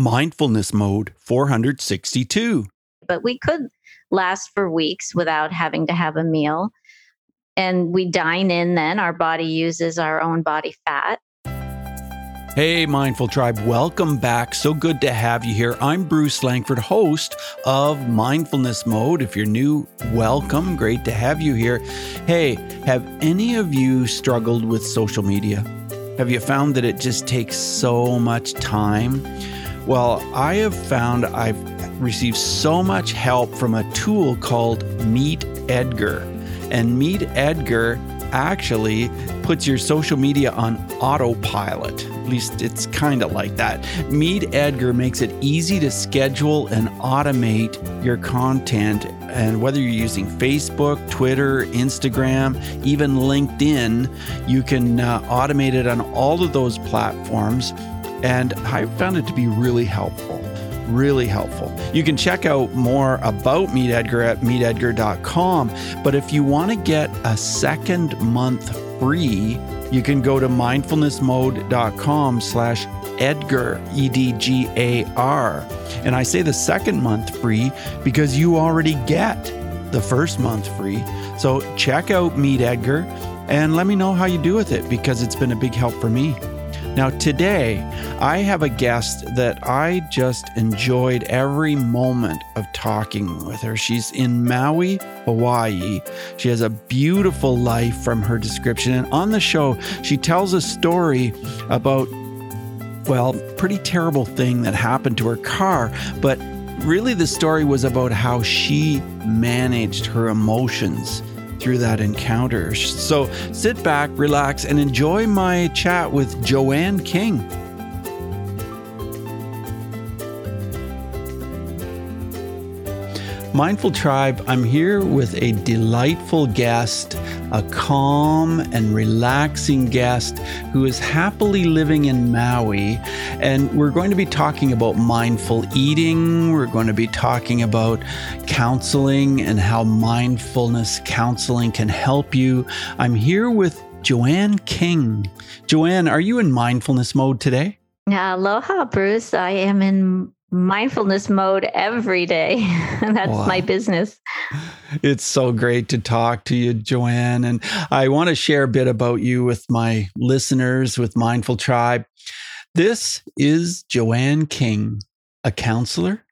Mindfulness Mode 462. But we could last for weeks without having to have a meal. And we dine in then. Our body uses our own body fat. Hey, Mindful Tribe, welcome back. So good to have you here. I'm Bruce Langford, host of Mindfulness Mode. If you're new, welcome. Great to have you here. Hey, have any of you struggled with social media? Have you found that it just takes so much time? Well, I have found I've received so much help from a tool called Meet Edgar. And Meet Edgar actually puts your social media on autopilot. At least it's kind of like that. Meet Edgar makes it easy to schedule and automate your content. And whether you're using Facebook, Twitter, Instagram, even LinkedIn, you can automate it on all of those platforms. And I found it to be really helpful. Really helpful. You can check out more about Meet Edgar at meetedgar.com. But if you want to get a second month free, you can go to mindfulnessmode.com/Edgar, EDGAR. And I say the second month free because you already get the first month free. So check out Meet Edgar and let me know how you do with it, because it's been a big help for me. Now, today, I have a guest that I just enjoyed every moment of talking with her. She's in Maui, Hawaii. She has a beautiful life from her description. And on the show, she tells a story about, well, pretty terrible thing that happened to her car. But really, the story was about how she managed her emotions through that encounter. So sit back, relax, and enjoy my chat with Joanne King. Mindful Tribe, I'm here with a delightful guest, a calm and relaxing guest who is happily living in Maui. And we're going to be talking about mindful eating. We're going to be talking about counseling and how mindfulness counseling can help you. I'm here with Joanne King. Joanne, are you in mindfulness mode today? Aloha, Bruce. I am in mindfulness mode every day. That's my business. It's so great to talk to you, Joanne. And I want to share a bit about you with my listeners, with Mindful Tribe. This is Joanne King, a counselor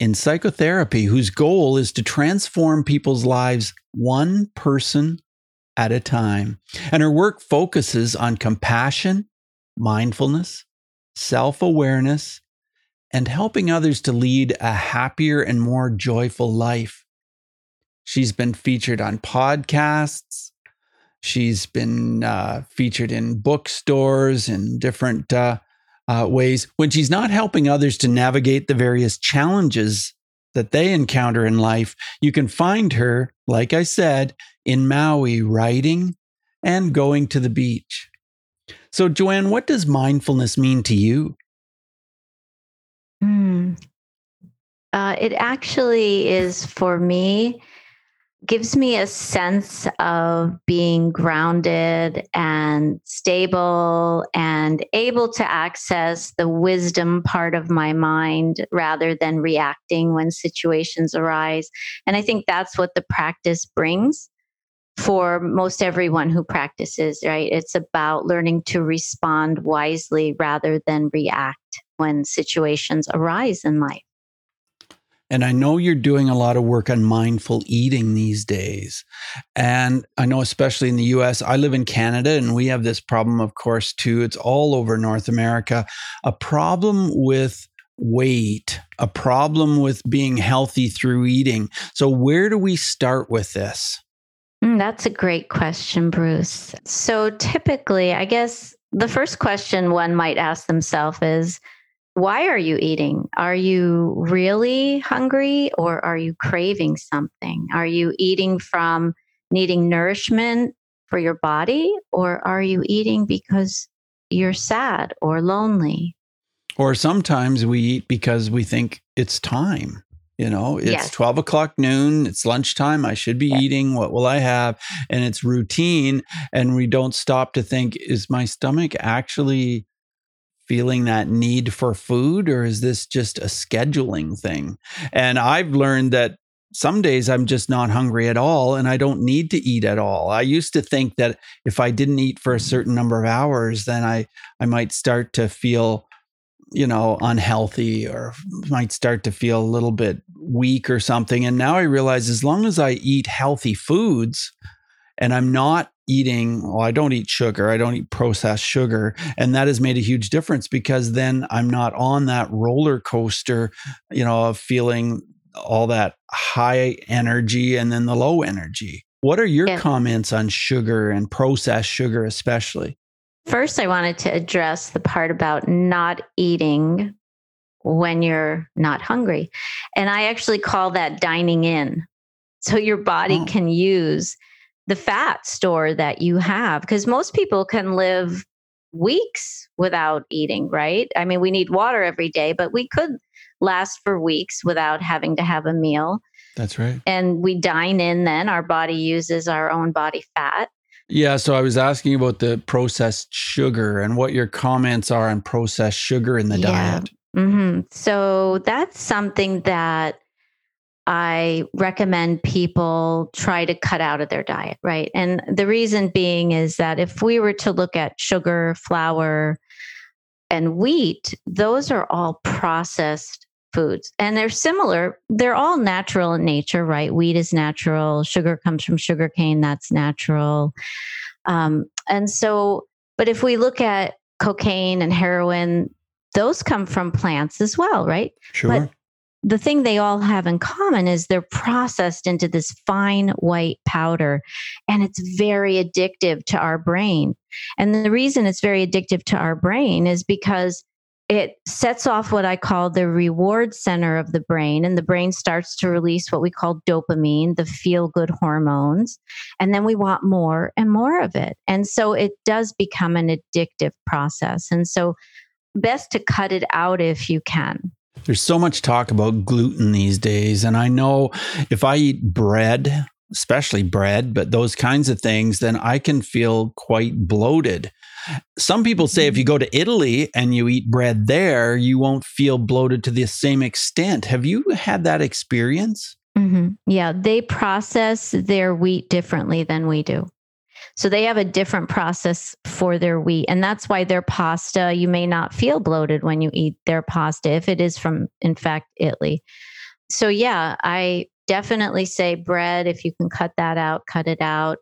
in psychotherapy whose goal is to transform people's lives one person at a time. And her work focuses on compassion, mindfulness, self-awareness, and helping others to lead a happier and more joyful life. She's been featured on podcasts. She's been featured in bookstores in different ways. When she's not helping others to navigate the various challenges that they encounter in life, you can find her, like I said, in Maui, writing and going to the beach. So, Joanne, what does mindfulness mean to you? It actually is, for me, gives me a sense of being grounded and stable and able to access the wisdom part of my mind rather than reacting when situations arise. And I think that's what the practice brings for most everyone who practices, right? It's about learning to respond wisely rather than react when situations arise in life. And I know you're doing a lot of work on mindful eating these days. And I know, especially in the US, I live in Canada and we have this problem, of course, too. It's all over North America. A problem with weight, a problem with being healthy through eating. So where do we start with this? That's a great question, Bruce. So typically, I guess the first question one might ask themselves is, why are you eating? Are you really hungry, or are you craving something? Are you eating from needing nourishment for your body, or are you eating because you're sad or lonely? Or sometimes we eat because we think it's time. You know, it's 12 o'clock noon, it's lunchtime, I should be eating, what will I have? And it's routine, and we don't stop to think, is my stomach actually feeling that need for food, or is this just a scheduling thing? And I've learned that some days I'm just not hungry at all and I don't need to eat at all. I used to think that if I didn't eat for a certain number of hours, then I might start to feel, you know, unhealthy, or might start to feel a little bit weak or something. And now I realize as long as I eat healthy foods and I'm not eating, well, I don't eat sugar, I don't eat processed sugar. And that has made a huge difference, because then I'm not on that roller coaster, you know, of feeling all that high energy and then the low energy. What are your comments on sugar and processed sugar, especially? First, I wanted to address the part about not eating when you're not hungry. And I actually call that dining in. So your body can use the fat store that you have, because most people can live weeks without eating, right? I mean, we need water every day, but we could last for weeks without having to have a meal. That's right. And we dine in then. Our body uses our own body fat. Yeah. So I was asking about the processed sugar and what your comments are on processed sugar in the diet. Mm-hmm. So that's something that I recommend people try to cut out of their diet, right? And the reason being is that if we were to look at sugar, flour, and wheat, those are all processed foods. And they're similar. They're all natural in nature, right? Wheat is natural. Sugar comes from sugarcane. That's natural. And so, but if we look at cocaine and heroin, those come from plants as well, right? Sure. But the thing they all have in common is they're processed into this fine white powder, and it's very addictive to our brain. And the reason it's very addictive to our brain is because it sets off what I call the reward center of the brain, and the brain starts to release what we call dopamine, the feel-good hormones, and then we want more and more of it. And so it does become an addictive process. And so best to cut it out if you can. There's so much talk about gluten these days. And I know if I eat bread, especially bread, but those kinds of things, then I can feel quite bloated. Some people say if you go to Italy and you eat bread there, you won't feel bloated to the same extent. Have you had that experience? Mm-hmm. Yeah, they process their wheat differently than we do. So they have a different process for their wheat. And that's why their pasta, you may not feel bloated when you eat their pasta, if it is from, in fact, Italy. So yeah, I definitely say bread, if you can cut that out, cut it out.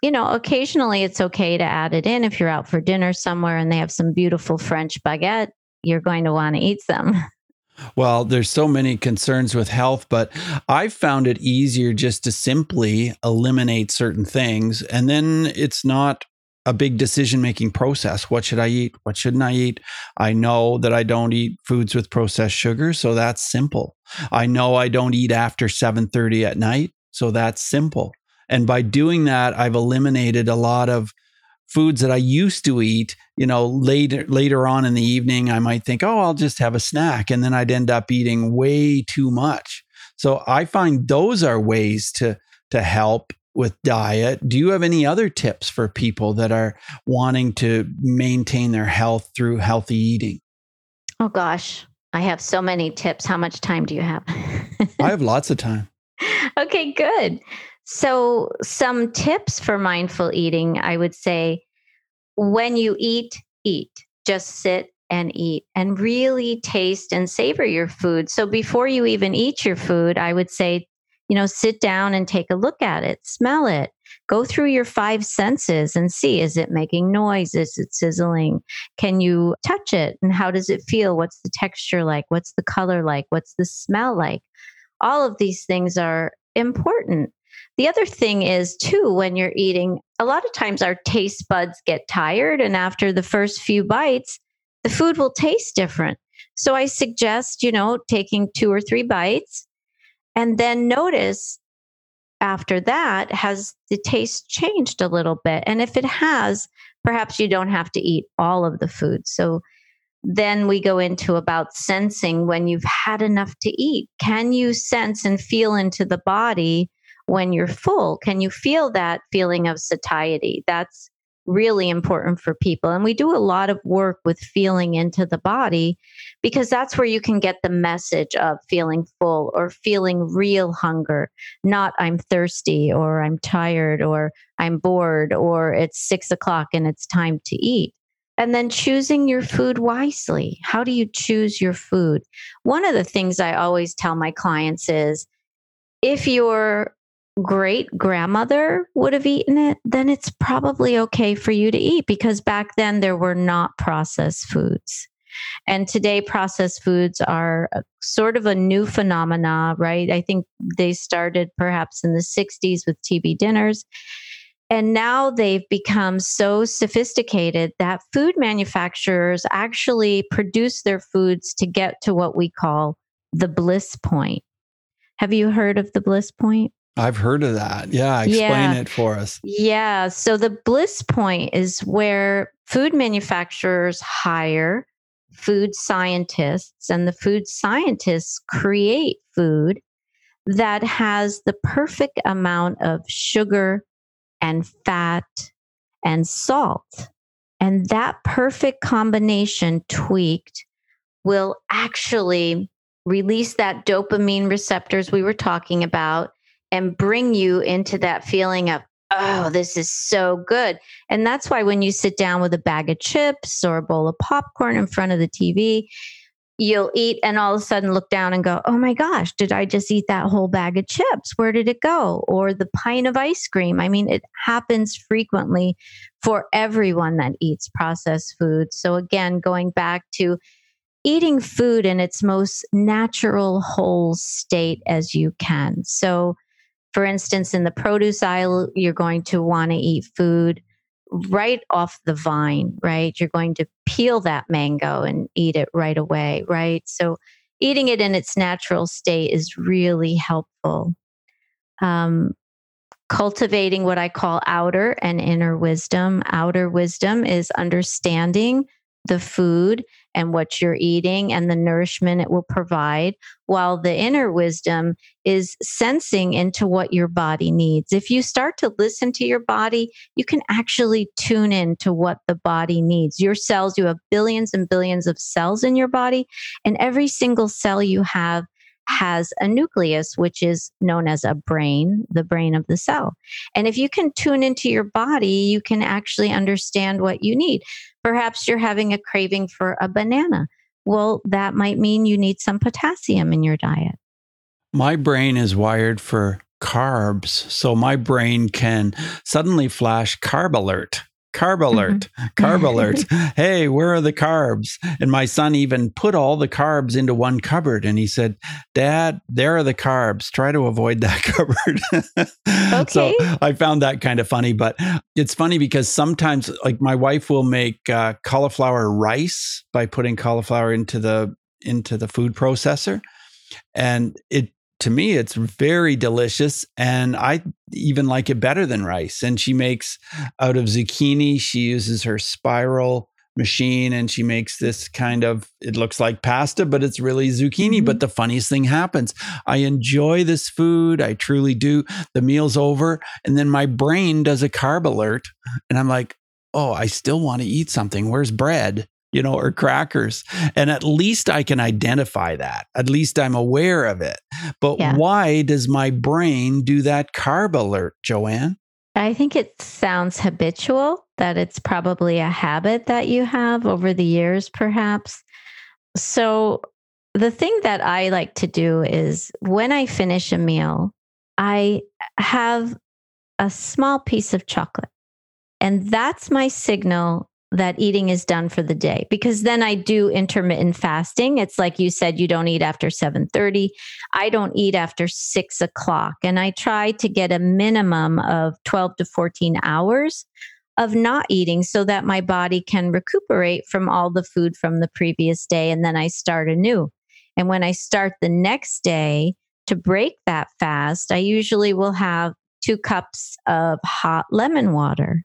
You know, occasionally it's okay to add it in. If you're out for dinner somewhere and they have some beautiful French baguette, you're going to want to eat them. Well, there's so many concerns with health, but I've found it easier just to simply eliminate certain things. And then it's not a big decision-making process. What should I eat? What shouldn't I eat? I know that I don't eat foods with processed sugar, so that's simple. I know I don't eat after 7:30 at night, so that's simple. And by doing that, I've eliminated a lot of foods that I used to eat, you know, later on in the evening, I might think, oh, I'll just have a snack. And then I'd end up eating way too much. So I find those are ways to help with diet. Do you have any other tips for people that are wanting to maintain their health through healthy eating? Oh, gosh, I have so many tips. How much time do you have? I have lots of time. Okay, good. So some tips for mindful eating, I would say, when you eat, eat. Just sit and eat and really taste and savor your food. So before you even eat your food, I would say, you know, sit down and take a look at it, smell it, go through your five senses and see, is it making noise? Is it sizzling? Can you touch it? And how does it feel? What's the texture like? What's the color like? What's the smell like? All of these things are important. The other thing is too, when you're eating, a lot of times our taste buds get tired, and after the first few bites, the food will taste different. So I suggest, you know, taking 2 or 3 bites and then notice after that, has the taste changed a little bit? And if it has, perhaps you don't have to eat all of the food. So then we go into about sensing when you've had enough to eat. Can you sense and feel into the body when you're full? Can you feel that feeling of satiety? That's really important for people. And we do a lot of work with feeling into the body, because that's where you can get the message of feeling full or feeling real hunger, not I'm thirsty or I'm tired or I'm bored or it's 6 o'clock and it's time to eat. And then choosing your food wisely. How do you choose your food? One of the things I always tell my clients is, if your great grandmother would have eaten it, then it's probably okay for you to eat, because back then there were not processed foods. And today processed foods are sort of a new phenomena, right? I think they started perhaps in the 60s with TV dinners. And now they've become so sophisticated that food manufacturers actually produce their foods to get to what we call the bliss point. Have you heard of the bliss point? I've heard of that. Yeah. Explain it for us. Yeah. So the bliss point is where food manufacturers hire food scientists, and the food scientists create food that has the perfect amount of sugar and fat and salt. And that perfect combination tweaked will actually release that dopamine receptors we were talking about and bring you into that feeling of, oh, this is so good. And that's why when you sit down with a bag of chips or a bowl of popcorn in front of the TV, you'll eat and all of a sudden look down and go, oh my gosh, did I just eat that whole bag of chips? Where did it go? Or the pint of ice cream. I mean, it happens frequently for everyone that eats processed food. So again, going back to eating food in its most natural whole state as you can. So for instance, in the produce aisle, you're going to want to eat food right off the vine, right? You're going to peel that mango and eat it right away, right? So eating it in its natural state is really helpful. Cultivating what I call outer and inner wisdom. Outer wisdom is understanding the food and what you're eating and the nourishment it will provide, while the inner wisdom is sensing into what your body needs. If you start to listen to your body, you can actually tune in to what the body needs. Your cells, you have billions and billions of cells in your body, and every single cell you have has a nucleus, which is known as a brain, the brain of the cell. And if you can tune into your body, you can actually understand what you need. Perhaps you're having a craving for a banana. Well, that might mean you need some potassium in your diet. My brain is wired for carbs, so my brain can suddenly flash carb alert. Carb alert, carb alert. Hey, where are the carbs? And my son even put all the carbs into one cupboard. And he said, Dad, there are the carbs. Try to avoid that cupboard. Okay. So I found that kind of funny. But it's funny because sometimes, like, my wife will make cauliflower rice by putting cauliflower into the food processor. And it, to me, it's very delicious, and I even like it better than rice. And she makes, out of zucchini, she uses her spiral machine, and she makes this kind of, it looks like pasta, but it's really zucchini. Mm-hmm. But the funniest thing happens. I enjoy this food. I truly do. The meal's over, and then my brain does a carb alert, and I'm like, oh, I still want to eat something. Where's bread? You know, or crackers. And at least I can identify that. At least I'm aware of it. But why does my brain do that carb alert, Joanne? I think it sounds habitual, that it's probably a habit that you have over the years, perhaps. So the thing that I like to do is, when I finish a meal, I have a small piece of chocolate. And that's my signal that eating is done for the day, because then I do intermittent fasting. It's like you said, you don't eat after 7:30. I don't eat after 6 o'clock. And I try to get a minimum of 12 to 14 hours of not eating so that my body can recuperate from all the food from the previous day. And then I start anew. And when I start the next day to break that fast, I usually will have 2 cups of hot lemon water.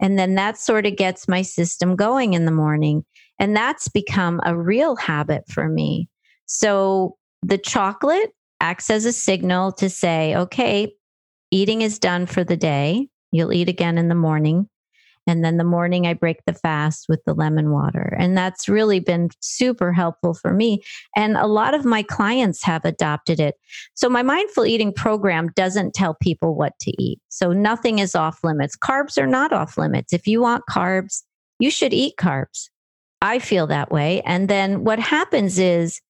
And then that sort of gets my system going in the morning. And that's become a real habit for me. So the chocolate acts as a signal to say, okay, eating is done for the day. You'll eat again in the morning. And then the morning I break the fast with the lemon water. And that's really been super helpful for me. And a lot of my clients have adopted it. So my mindful eating program doesn't tell people what to eat. So nothing is off limits. Carbs are not off limits. If you want carbs, you should eat carbs. I feel that way. And then what happens is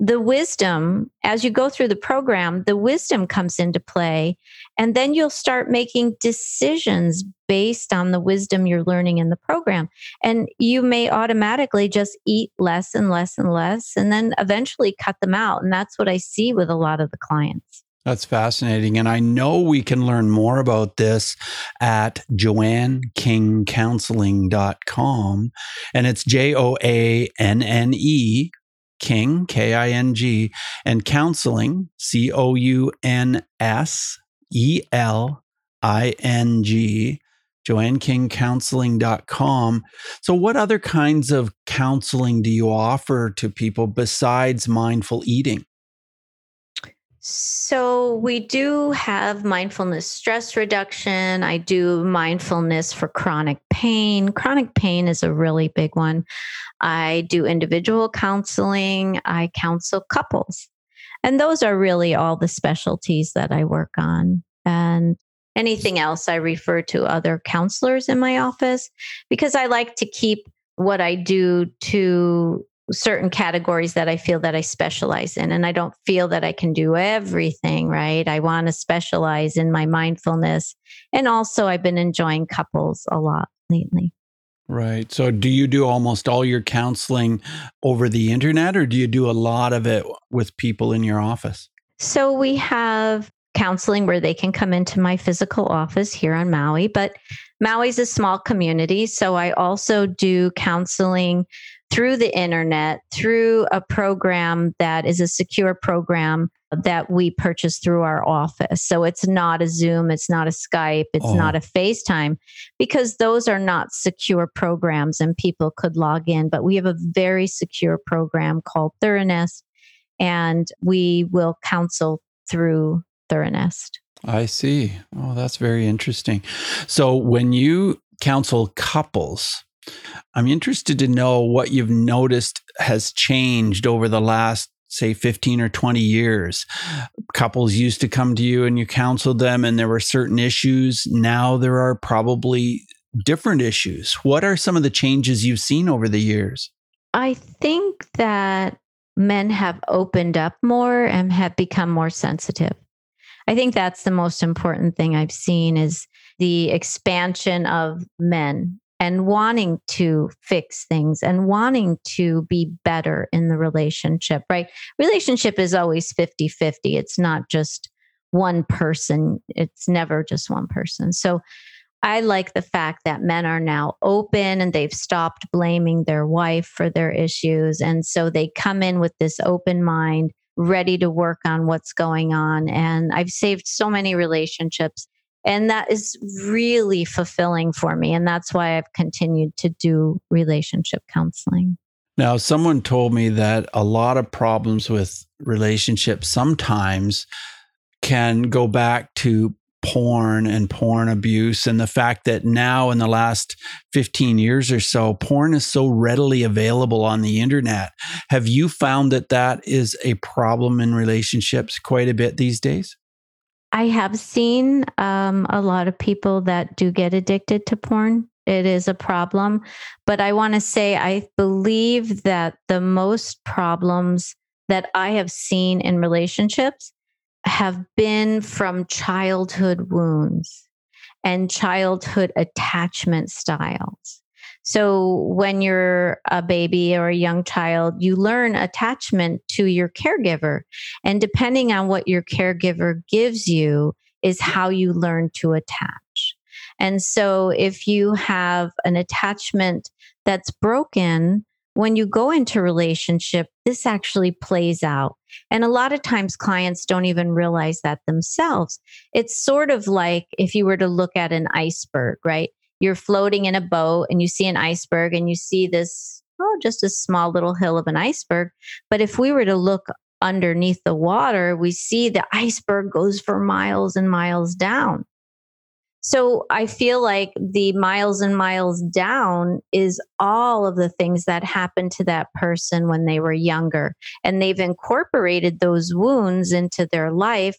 the wisdom, as you go through the program, the wisdom comes into play. And then you'll start making decisions based on the wisdom you're learning in the program. And you may automatically just eat less and less and less, and then eventually cut them out. And that's what I see with a lot of the clients. That's fascinating. And I know we can learn more about this at joannekingcounseling.com. And it's Joanne King, King, and counseling, COUNSELING, JoanneKingCounseling.com. So what other kinds of counseling do you offer to people besides mindful eating? So we do have mindfulness stress reduction. I do mindfulness for chronic pain. Chronic pain is a really big one. I do individual counseling. I counsel couples. And those are really all the specialties that I work on. And anything else I refer to other counselors in my office, because I like to keep what I do to certain categories that I feel that I specialize in. And I don't feel that I can do everything, right? I want to specialize in my mindfulness. And also I've been enjoying couples a lot lately. Right. So do you do almost all your counseling over the internet, or do you do a lot of it with people in your office? So we have counseling where they can come into my physical office here on Maui, but Maui's a small community. So I also do counseling through the internet, through a program that is a secure program that we purchase through our office. So it's not a Zoom, it's not a Skype, it's not a FaceTime, because those are not secure programs and people could log in. But we have a very secure program called Theranest, and we will counsel through Theranest. I see. Oh, that's very interesting. So when you counsel couples, I'm interested to know what you've noticed has changed over the last, say, 15 or 20 years. Couples used to come to you and you counseled them and there were certain issues. Now there are probably different issues. What are some of the changes you've seen over the years? I think that men have opened up more and have become more sensitive. I think that's the most important thing I've seen, is the expansion of men and wanting to fix things and wanting to be better in the relationship, right? Relationship is always 50-50. It's not just one person. It's never just one person. So I like the fact that men are now open and they've stopped blaming their wife for their issues. And so they come in with this open mind, ready to work on what's going on. And I've saved so many relationships. And that is really fulfilling for me. And that's why I've continued to do relationship counseling. Now, someone told me that a lot of problems with relationships sometimes can go back to porn and porn abuse, and the fact that now in the last 15 years or so, porn is so readily available on the internet. Have you found that that is a problem in relationships quite a bit these days? I have seen a lot of people that do get addicted to porn. It is a problem. But I want to say, I believe that the most problems that I have seen in relationships have been from childhood wounds and childhood attachment styles. So when you're a baby or a young child, you learn attachment to your caregiver. And depending on what your caregiver gives you is how you learn to attach. And so if you have an attachment that's broken, when you go into relationship, this actually plays out. And a lot of times clients don't even realize that themselves. It's sort of like if you were to look at an iceberg, right? You're floating in a boat and you see an iceberg and you see this, just a small little hill of an iceberg. But if we were to look underneath the water, we see the iceberg goes for miles and miles down. So I feel like the miles and miles down is all of the things that happened to that person when they were younger. And they've incorporated those wounds into their life,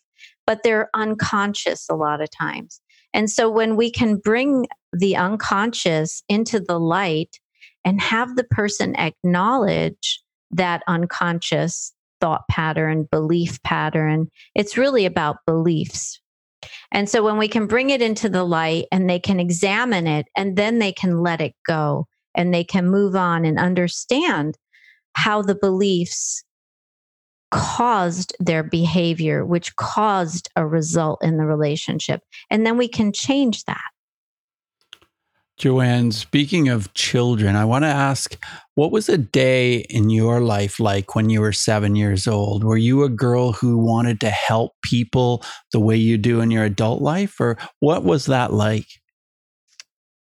but they're unconscious a lot of times. And so when we can bring the unconscious into the light and have the person acknowledge that unconscious thought pattern, belief pattern, it's really about beliefs. And so when we can bring it into the light and they can examine it and then they can let it go and they can move on and understand how the beliefs caused their behavior, which caused a result in the relationship. And then we can change that. Joanne, speaking of children, I want to ask, what was a day in your life like when you were 7 years old? Were you a girl who wanted to help people the way you do in your adult life? Or what was that like?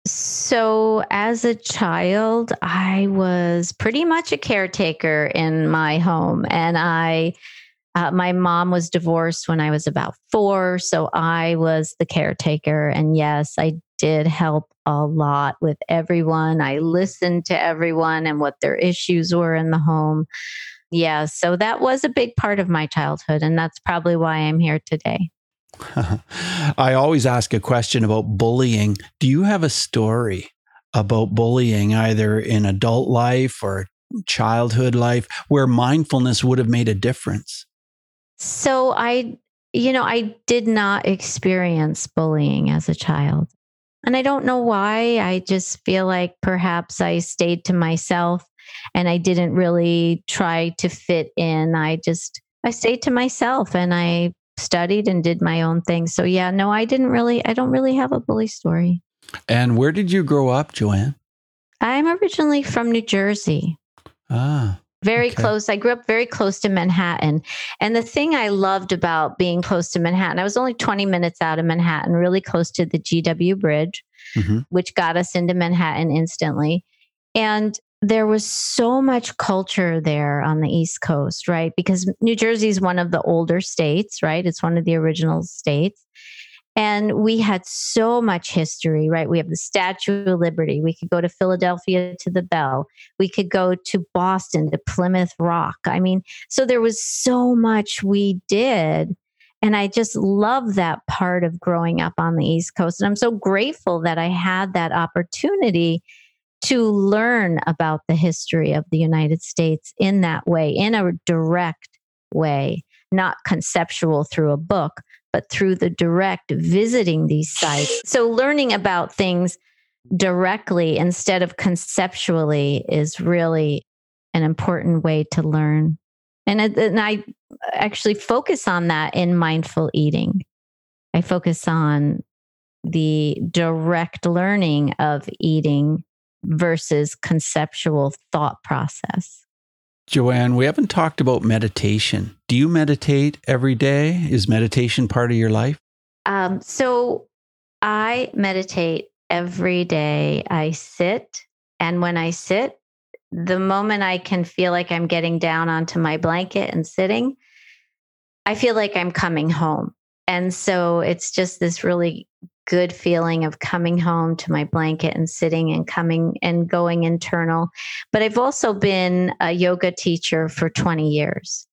So as a child, I was pretty much a caretaker in my home. And my mom was divorced when I was about 4. So I was the caretaker. And yes, I did help a lot with everyone. I listened to everyone and what their issues were in the home. Yeah, so that was a big part of my childhood, and that's probably why I'm here today. I always ask a question about bullying. Do you have a story about bullying, either in adult life or childhood life, where mindfulness would have made a difference? So I did not experience bullying as a child. And I don't know why. I just feel like perhaps I stayed to myself and I didn't really try to fit in. I stayed to myself and I studied and did my own thing. So yeah, no, I don't really have a bully story. And where did you grow up, Joanne? I'm originally from New Jersey. Very close. I grew up very close to Manhattan. And the thing I loved about being close to Manhattan, I was only 20 minutes out of Manhattan, really close to the GW Bridge, which got us into Manhattan instantly. And there was so much culture there on the East Coast, right? Because New Jersey is one of the older states, right? It's one of the original states. And we had so much history, right? We have the Statue of Liberty. We could go to Philadelphia to the Bell. We could go to Boston to Plymouth Rock. I mean, so there was so much we did. And I just love that part of growing up on the East Coast. And I'm so grateful that I had that opportunity to learn about the history of the United States in that way, in a direct way, not conceptual through a book, but through the direct visiting these sites. So learning about things directly instead of conceptually is really an important way to learn. And I actually focus on that in mindful eating. I focus on the direct learning of eating versus conceptual thought process. Joanne, we haven't talked about meditation. Do you meditate every day? Is meditation part of your life? So I meditate every day. I sit. And when I sit, the moment I can feel like I'm getting down onto my blanket and sitting, I feel like I'm coming home. And so it's just this really good feeling of coming home to my blanket and sitting and coming and going internal. But I've also been a yoga teacher for 20 years.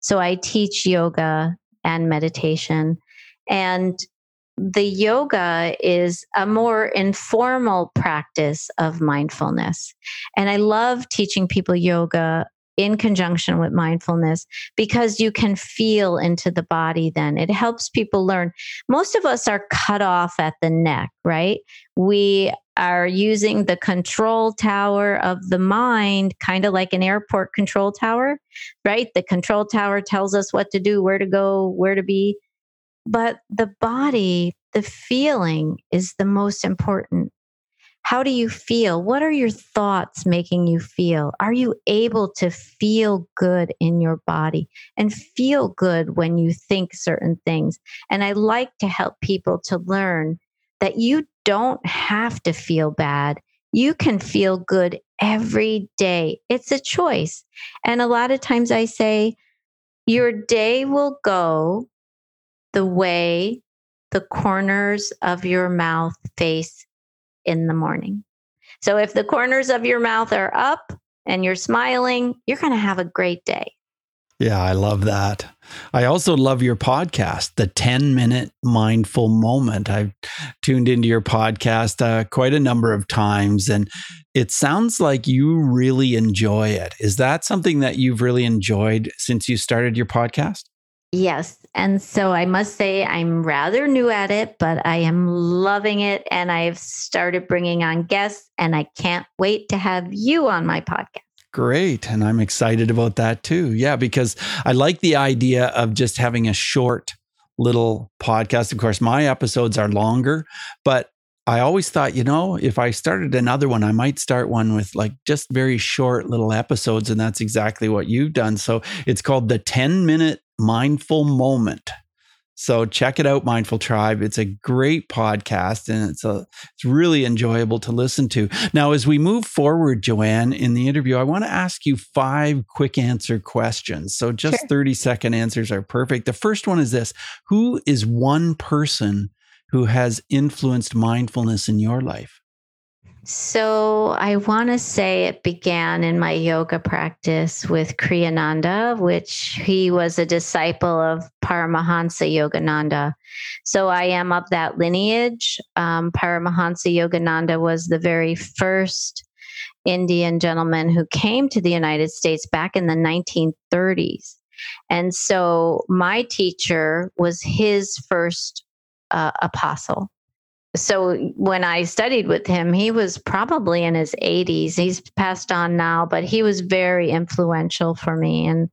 So I teach yoga and meditation. And the yoga is a more informal practice of mindfulness. And I love teaching people yoga in conjunction with mindfulness, because you can feel into the body then. It helps people learn. Most of us are cut off at the neck, right? We are using the control tower of the mind, kind of like an airport control tower, right? The control tower tells us what to do, where to go, where to be. But the body, the feeling is the most important. How do you feel? What are your thoughts making you feel? Are you able to feel good in your body and feel good when you think certain things? And I like to help people to learn that you don't have to feel bad. You can feel good every day. It's a choice. And a lot of times I say, your day will go the way the corners of your mouth face in the morning. So if the corners of your mouth are up and you're smiling, you're going to have a great day. Yeah, I love that. I also love your podcast, The 10 Minute Mindful Moment. I've tuned into your podcast quite a number of times, and it sounds like you really enjoy it. Is that something that you've really enjoyed since you started your podcast? Yes. And so I must say I'm rather new at it, but I am loving it. And I've started bringing on guests, and I can't wait to have you on my podcast. Great. And I'm excited about that too. Yeah, because I like the idea of just having a short little podcast. Of course, my episodes are longer, but I always thought, you know, if I started another one, I might start one with like just very short little episodes. And that's exactly what you've done. So it's called The 10 Minute Mindful Moment. So check it out, Mindful Tribe. It's a great podcast, and it's really enjoyable to listen to. Now, as we move forward, Joanne, in the interview, I want to ask you 5 quick answer questions. So just 30-second answers are perfect. The first one is this: who is one person who has influenced mindfulness in your life? So I want to say it began in my yoga practice with Kriyananda, which he was a disciple of Paramahansa Yogananda. So I am of that lineage. Paramahansa Yogananda was the very first Indian gentleman who came to the United States back in the 1930s. And so my teacher was his first apostle. So when I studied with him, he was probably in his 80s. He's passed on now, but he was very influential for me in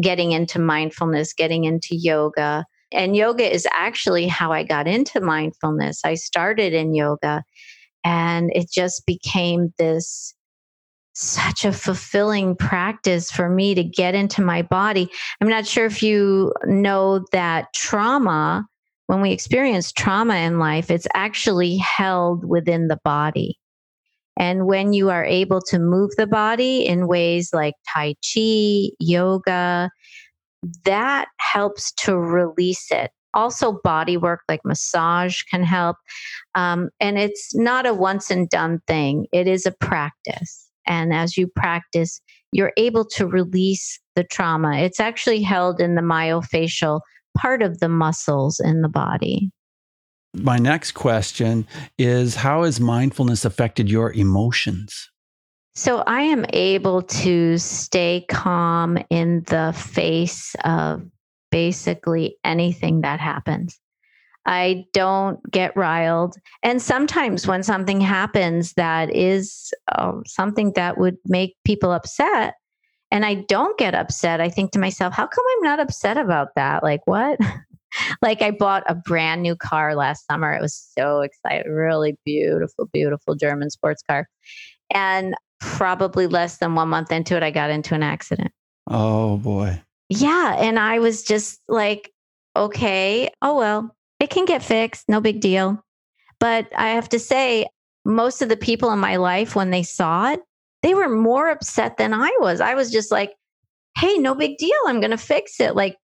getting into mindfulness, getting into yoga. And yoga is actually how I got into mindfulness. I started in yoga, and it just became this such a fulfilling practice for me to get into my body. I'm not sure if you know that trauma, when we experience trauma in life, it's actually held within the body. And when you are able to move the body in ways like Tai Chi, yoga, that helps to release it. Also, body work like massage can help. And it's not a once and done thing. It is a practice. And as you practice, you're able to release the trauma. It's actually held in the myofascial part of the muscles in the body. My next question is, how has mindfulness affected your emotions? So I am able to stay calm in the face of basically anything that happens. I don't get riled. And sometimes when something happens that is something that would make people upset, and I don't get upset, I think to myself, how come I'm not upset about that? Like what? Like I bought a brand new car last summer. It was so exciting. Really beautiful, beautiful German sports car. And probably less than 1 month into it, I got into an accident. Oh boy. Yeah. And I was just like, okay, oh well, it can get fixed. No big deal. But I have to say, most of the people in my life, when they saw it, they were more upset than I was. I was just like, hey, no big deal. I'm going to fix it. Like,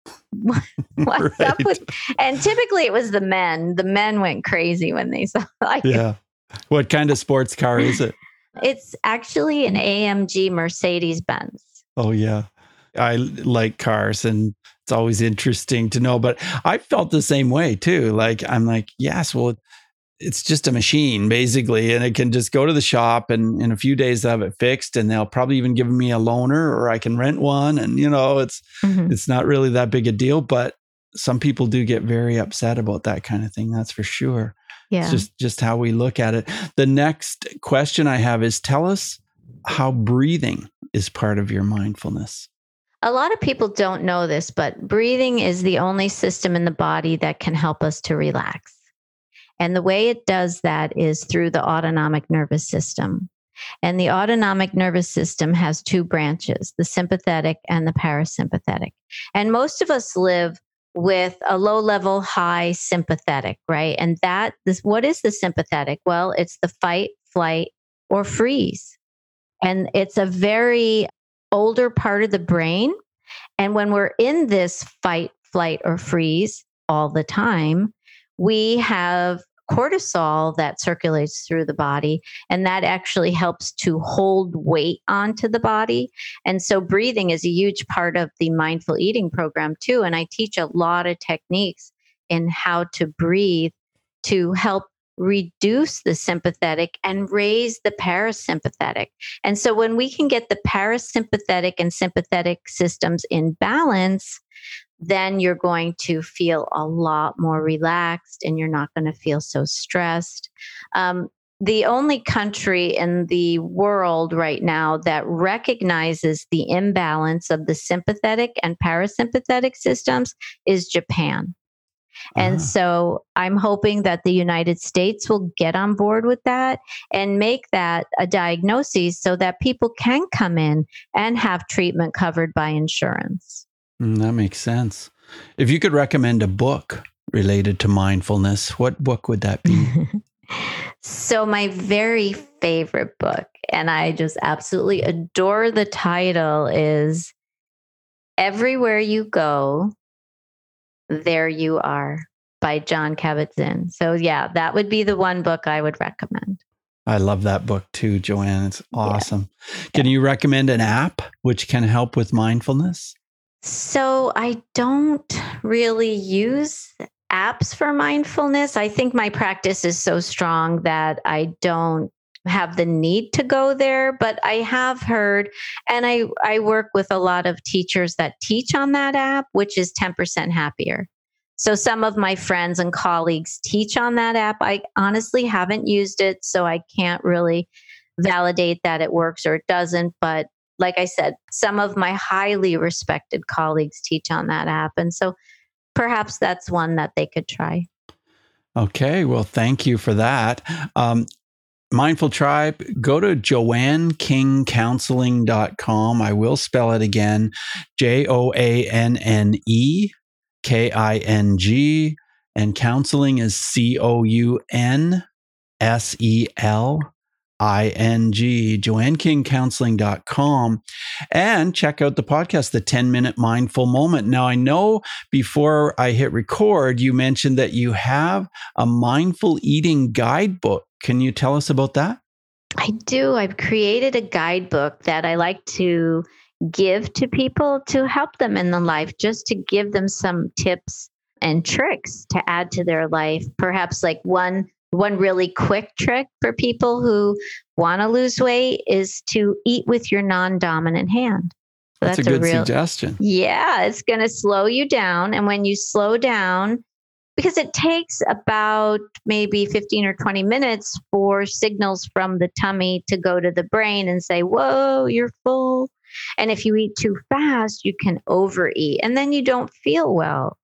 what's right up with? And typically it was the men. The men went crazy when they saw it. Yeah. What kind of sports car is it? It's actually an AMG Mercedes Benz. Oh, yeah. I like cars, and it's always interesting to know. But I felt the same way too. Like, I'm like, yes, well, it's just a machine basically, and it can just go to the shop, and in a few days they'll have it fixed, and they'll probably even give me a loaner, or I can rent one. And you know, it's not really that big a deal, but some people do get very upset about that kind of thing. That's for sure. Yeah. It's just how we look at it. The next question I have is, tell us how breathing is part of your mindfulness. A lot of people don't know this, but breathing is the only system in the body that can help us to relax. And the way it does that is through the autonomic nervous system. And the autonomic nervous system has 2 branches, the sympathetic and the parasympathetic. And most of us live with a low level, high sympathetic, right? And what is the sympathetic? Well, it's the fight, flight, or freeze. And it's a very older part of the brain. And when we're in this fight, flight, or freeze all the time, we have cortisol that circulates through the body, and that actually helps to hold weight onto the body. And so breathing is a huge part of the mindful eating program too. And I teach a lot of techniques in how to breathe to help reduce the sympathetic and raise the parasympathetic. And so when we can get the parasympathetic and sympathetic systems in balance, then you're going to feel a lot more relaxed and you're not going to feel so stressed. The only country in the world right now that recognizes the imbalance of the sympathetic and parasympathetic systems is Japan. And so I'm hoping that the United States will get on board with that and make that a diagnosis so that people can come in and have treatment covered by insurance. That makes sense. If you could recommend a book related to mindfulness, what book would that be? So my very favorite book, and I just absolutely adore the title, is Everywhere You Go, There You Are by Jon Kabat-Zinn. So yeah, that would be the one book I would recommend. I love that book too, Joanne. It's awesome. Yeah. Can you recommend an app which can help with mindfulness? So I don't really use apps for mindfulness. I think my practice is so strong that I don't have the need to go there, but I have heard, and I work with a lot of teachers that teach on that app, which is 10% Happier. So some of my friends and colleagues teach on that app. I honestly haven't used it, so I can't really validate that it works or it doesn't. But like I said, some of my highly respected colleagues teach on that app. And so perhaps that's one that they could try. Okay. Well, thank you for that. Mindful Tribe, go to joannekingcounseling.com. I will spell it again, JOANNEKING, and counseling is COUNSELING, JoanneKingCounseling.com, and check out the podcast, The 10 Minute Mindful Moment. Now, I know before I hit record, you mentioned that you have a mindful eating guidebook. Can you tell us about that? I do. I've created a guidebook that I like to give to people to help them in the life, just to give them some tips and tricks to add to their life. Perhaps like one really quick trick for people who want to lose weight is to eat with your non-dominant hand. So that's a good suggestion. Yeah, it's going to slow you down. And when you slow down, because it takes about maybe 15 or 20 minutes for signals from the tummy to go to the brain and say, whoa, you're full. And if you eat too fast, you can overeat. And then you don't feel well.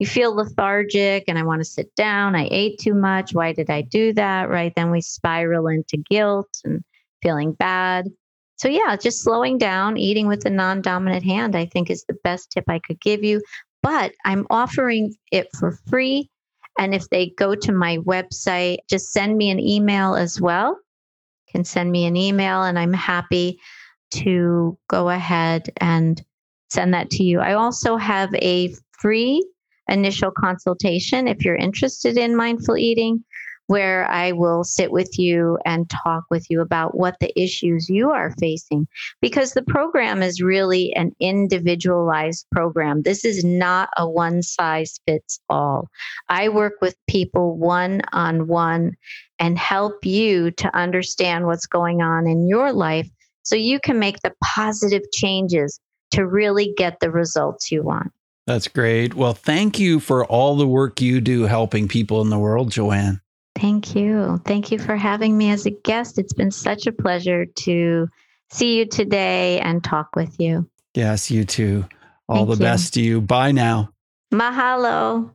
You feel lethargic and I want to sit down. I ate too much. Why did I do that? Right? Then we spiral into guilt and feeling bad. So yeah, just slowing down, eating with the non-dominant hand, I think is the best tip I could give you. But I'm offering it for free. And if they go to my website, just send me an email as well. You can send me an email and I'm happy to go ahead and send that to you. I also have a free initial consultation if you're interested in mindful eating, where I will sit with you and talk with you about what the issues you are facing, because the program is really an individualized program. This is not a one size fits all. I work with people one-on-one and help you to understand what's going on in your life so you can make the positive changes to really get the results you want. That's great. Well, thank you for all the work you do helping people in the world, Joanne. Thank you. Thank you for having me as a guest. It's been such a pleasure to see you today and talk with you. Yes, you too. All the best to you. Bye now. Mahalo.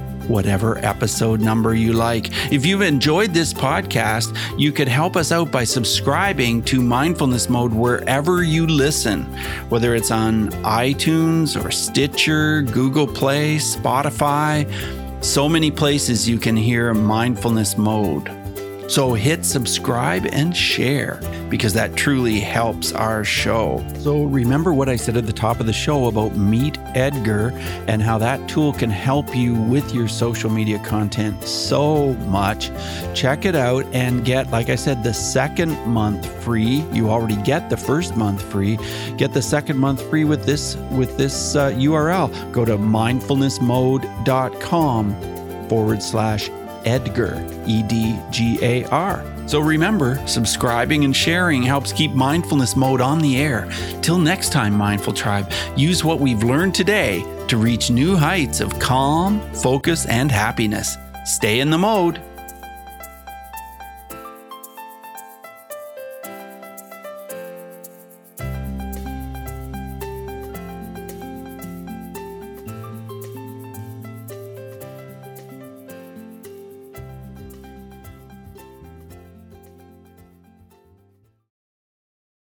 whatever episode number you like. If you've enjoyed this podcast, you could help us out by subscribing to Mindfulness Mode wherever you listen, whether it's on iTunes or Stitcher, Google Play, Spotify, so many places you can hear Mindfulness Mode. So hit subscribe and share, because that truly helps our show. So remember what I said at the top of the show about Meet Edgar and how that tool can help you with your social media content so much. Check it out and get, like I said, the second month free. You already get the first month free. Get the second month free with this URL. Go to mindfulnessmode.com/Edgar, EDGAR. So remember, subscribing and sharing helps keep Mindfulness Mode on the air. Till next time, Mindful Tribe, use what we've learned today to reach new heights of calm, focus, and happiness. Stay in the mode.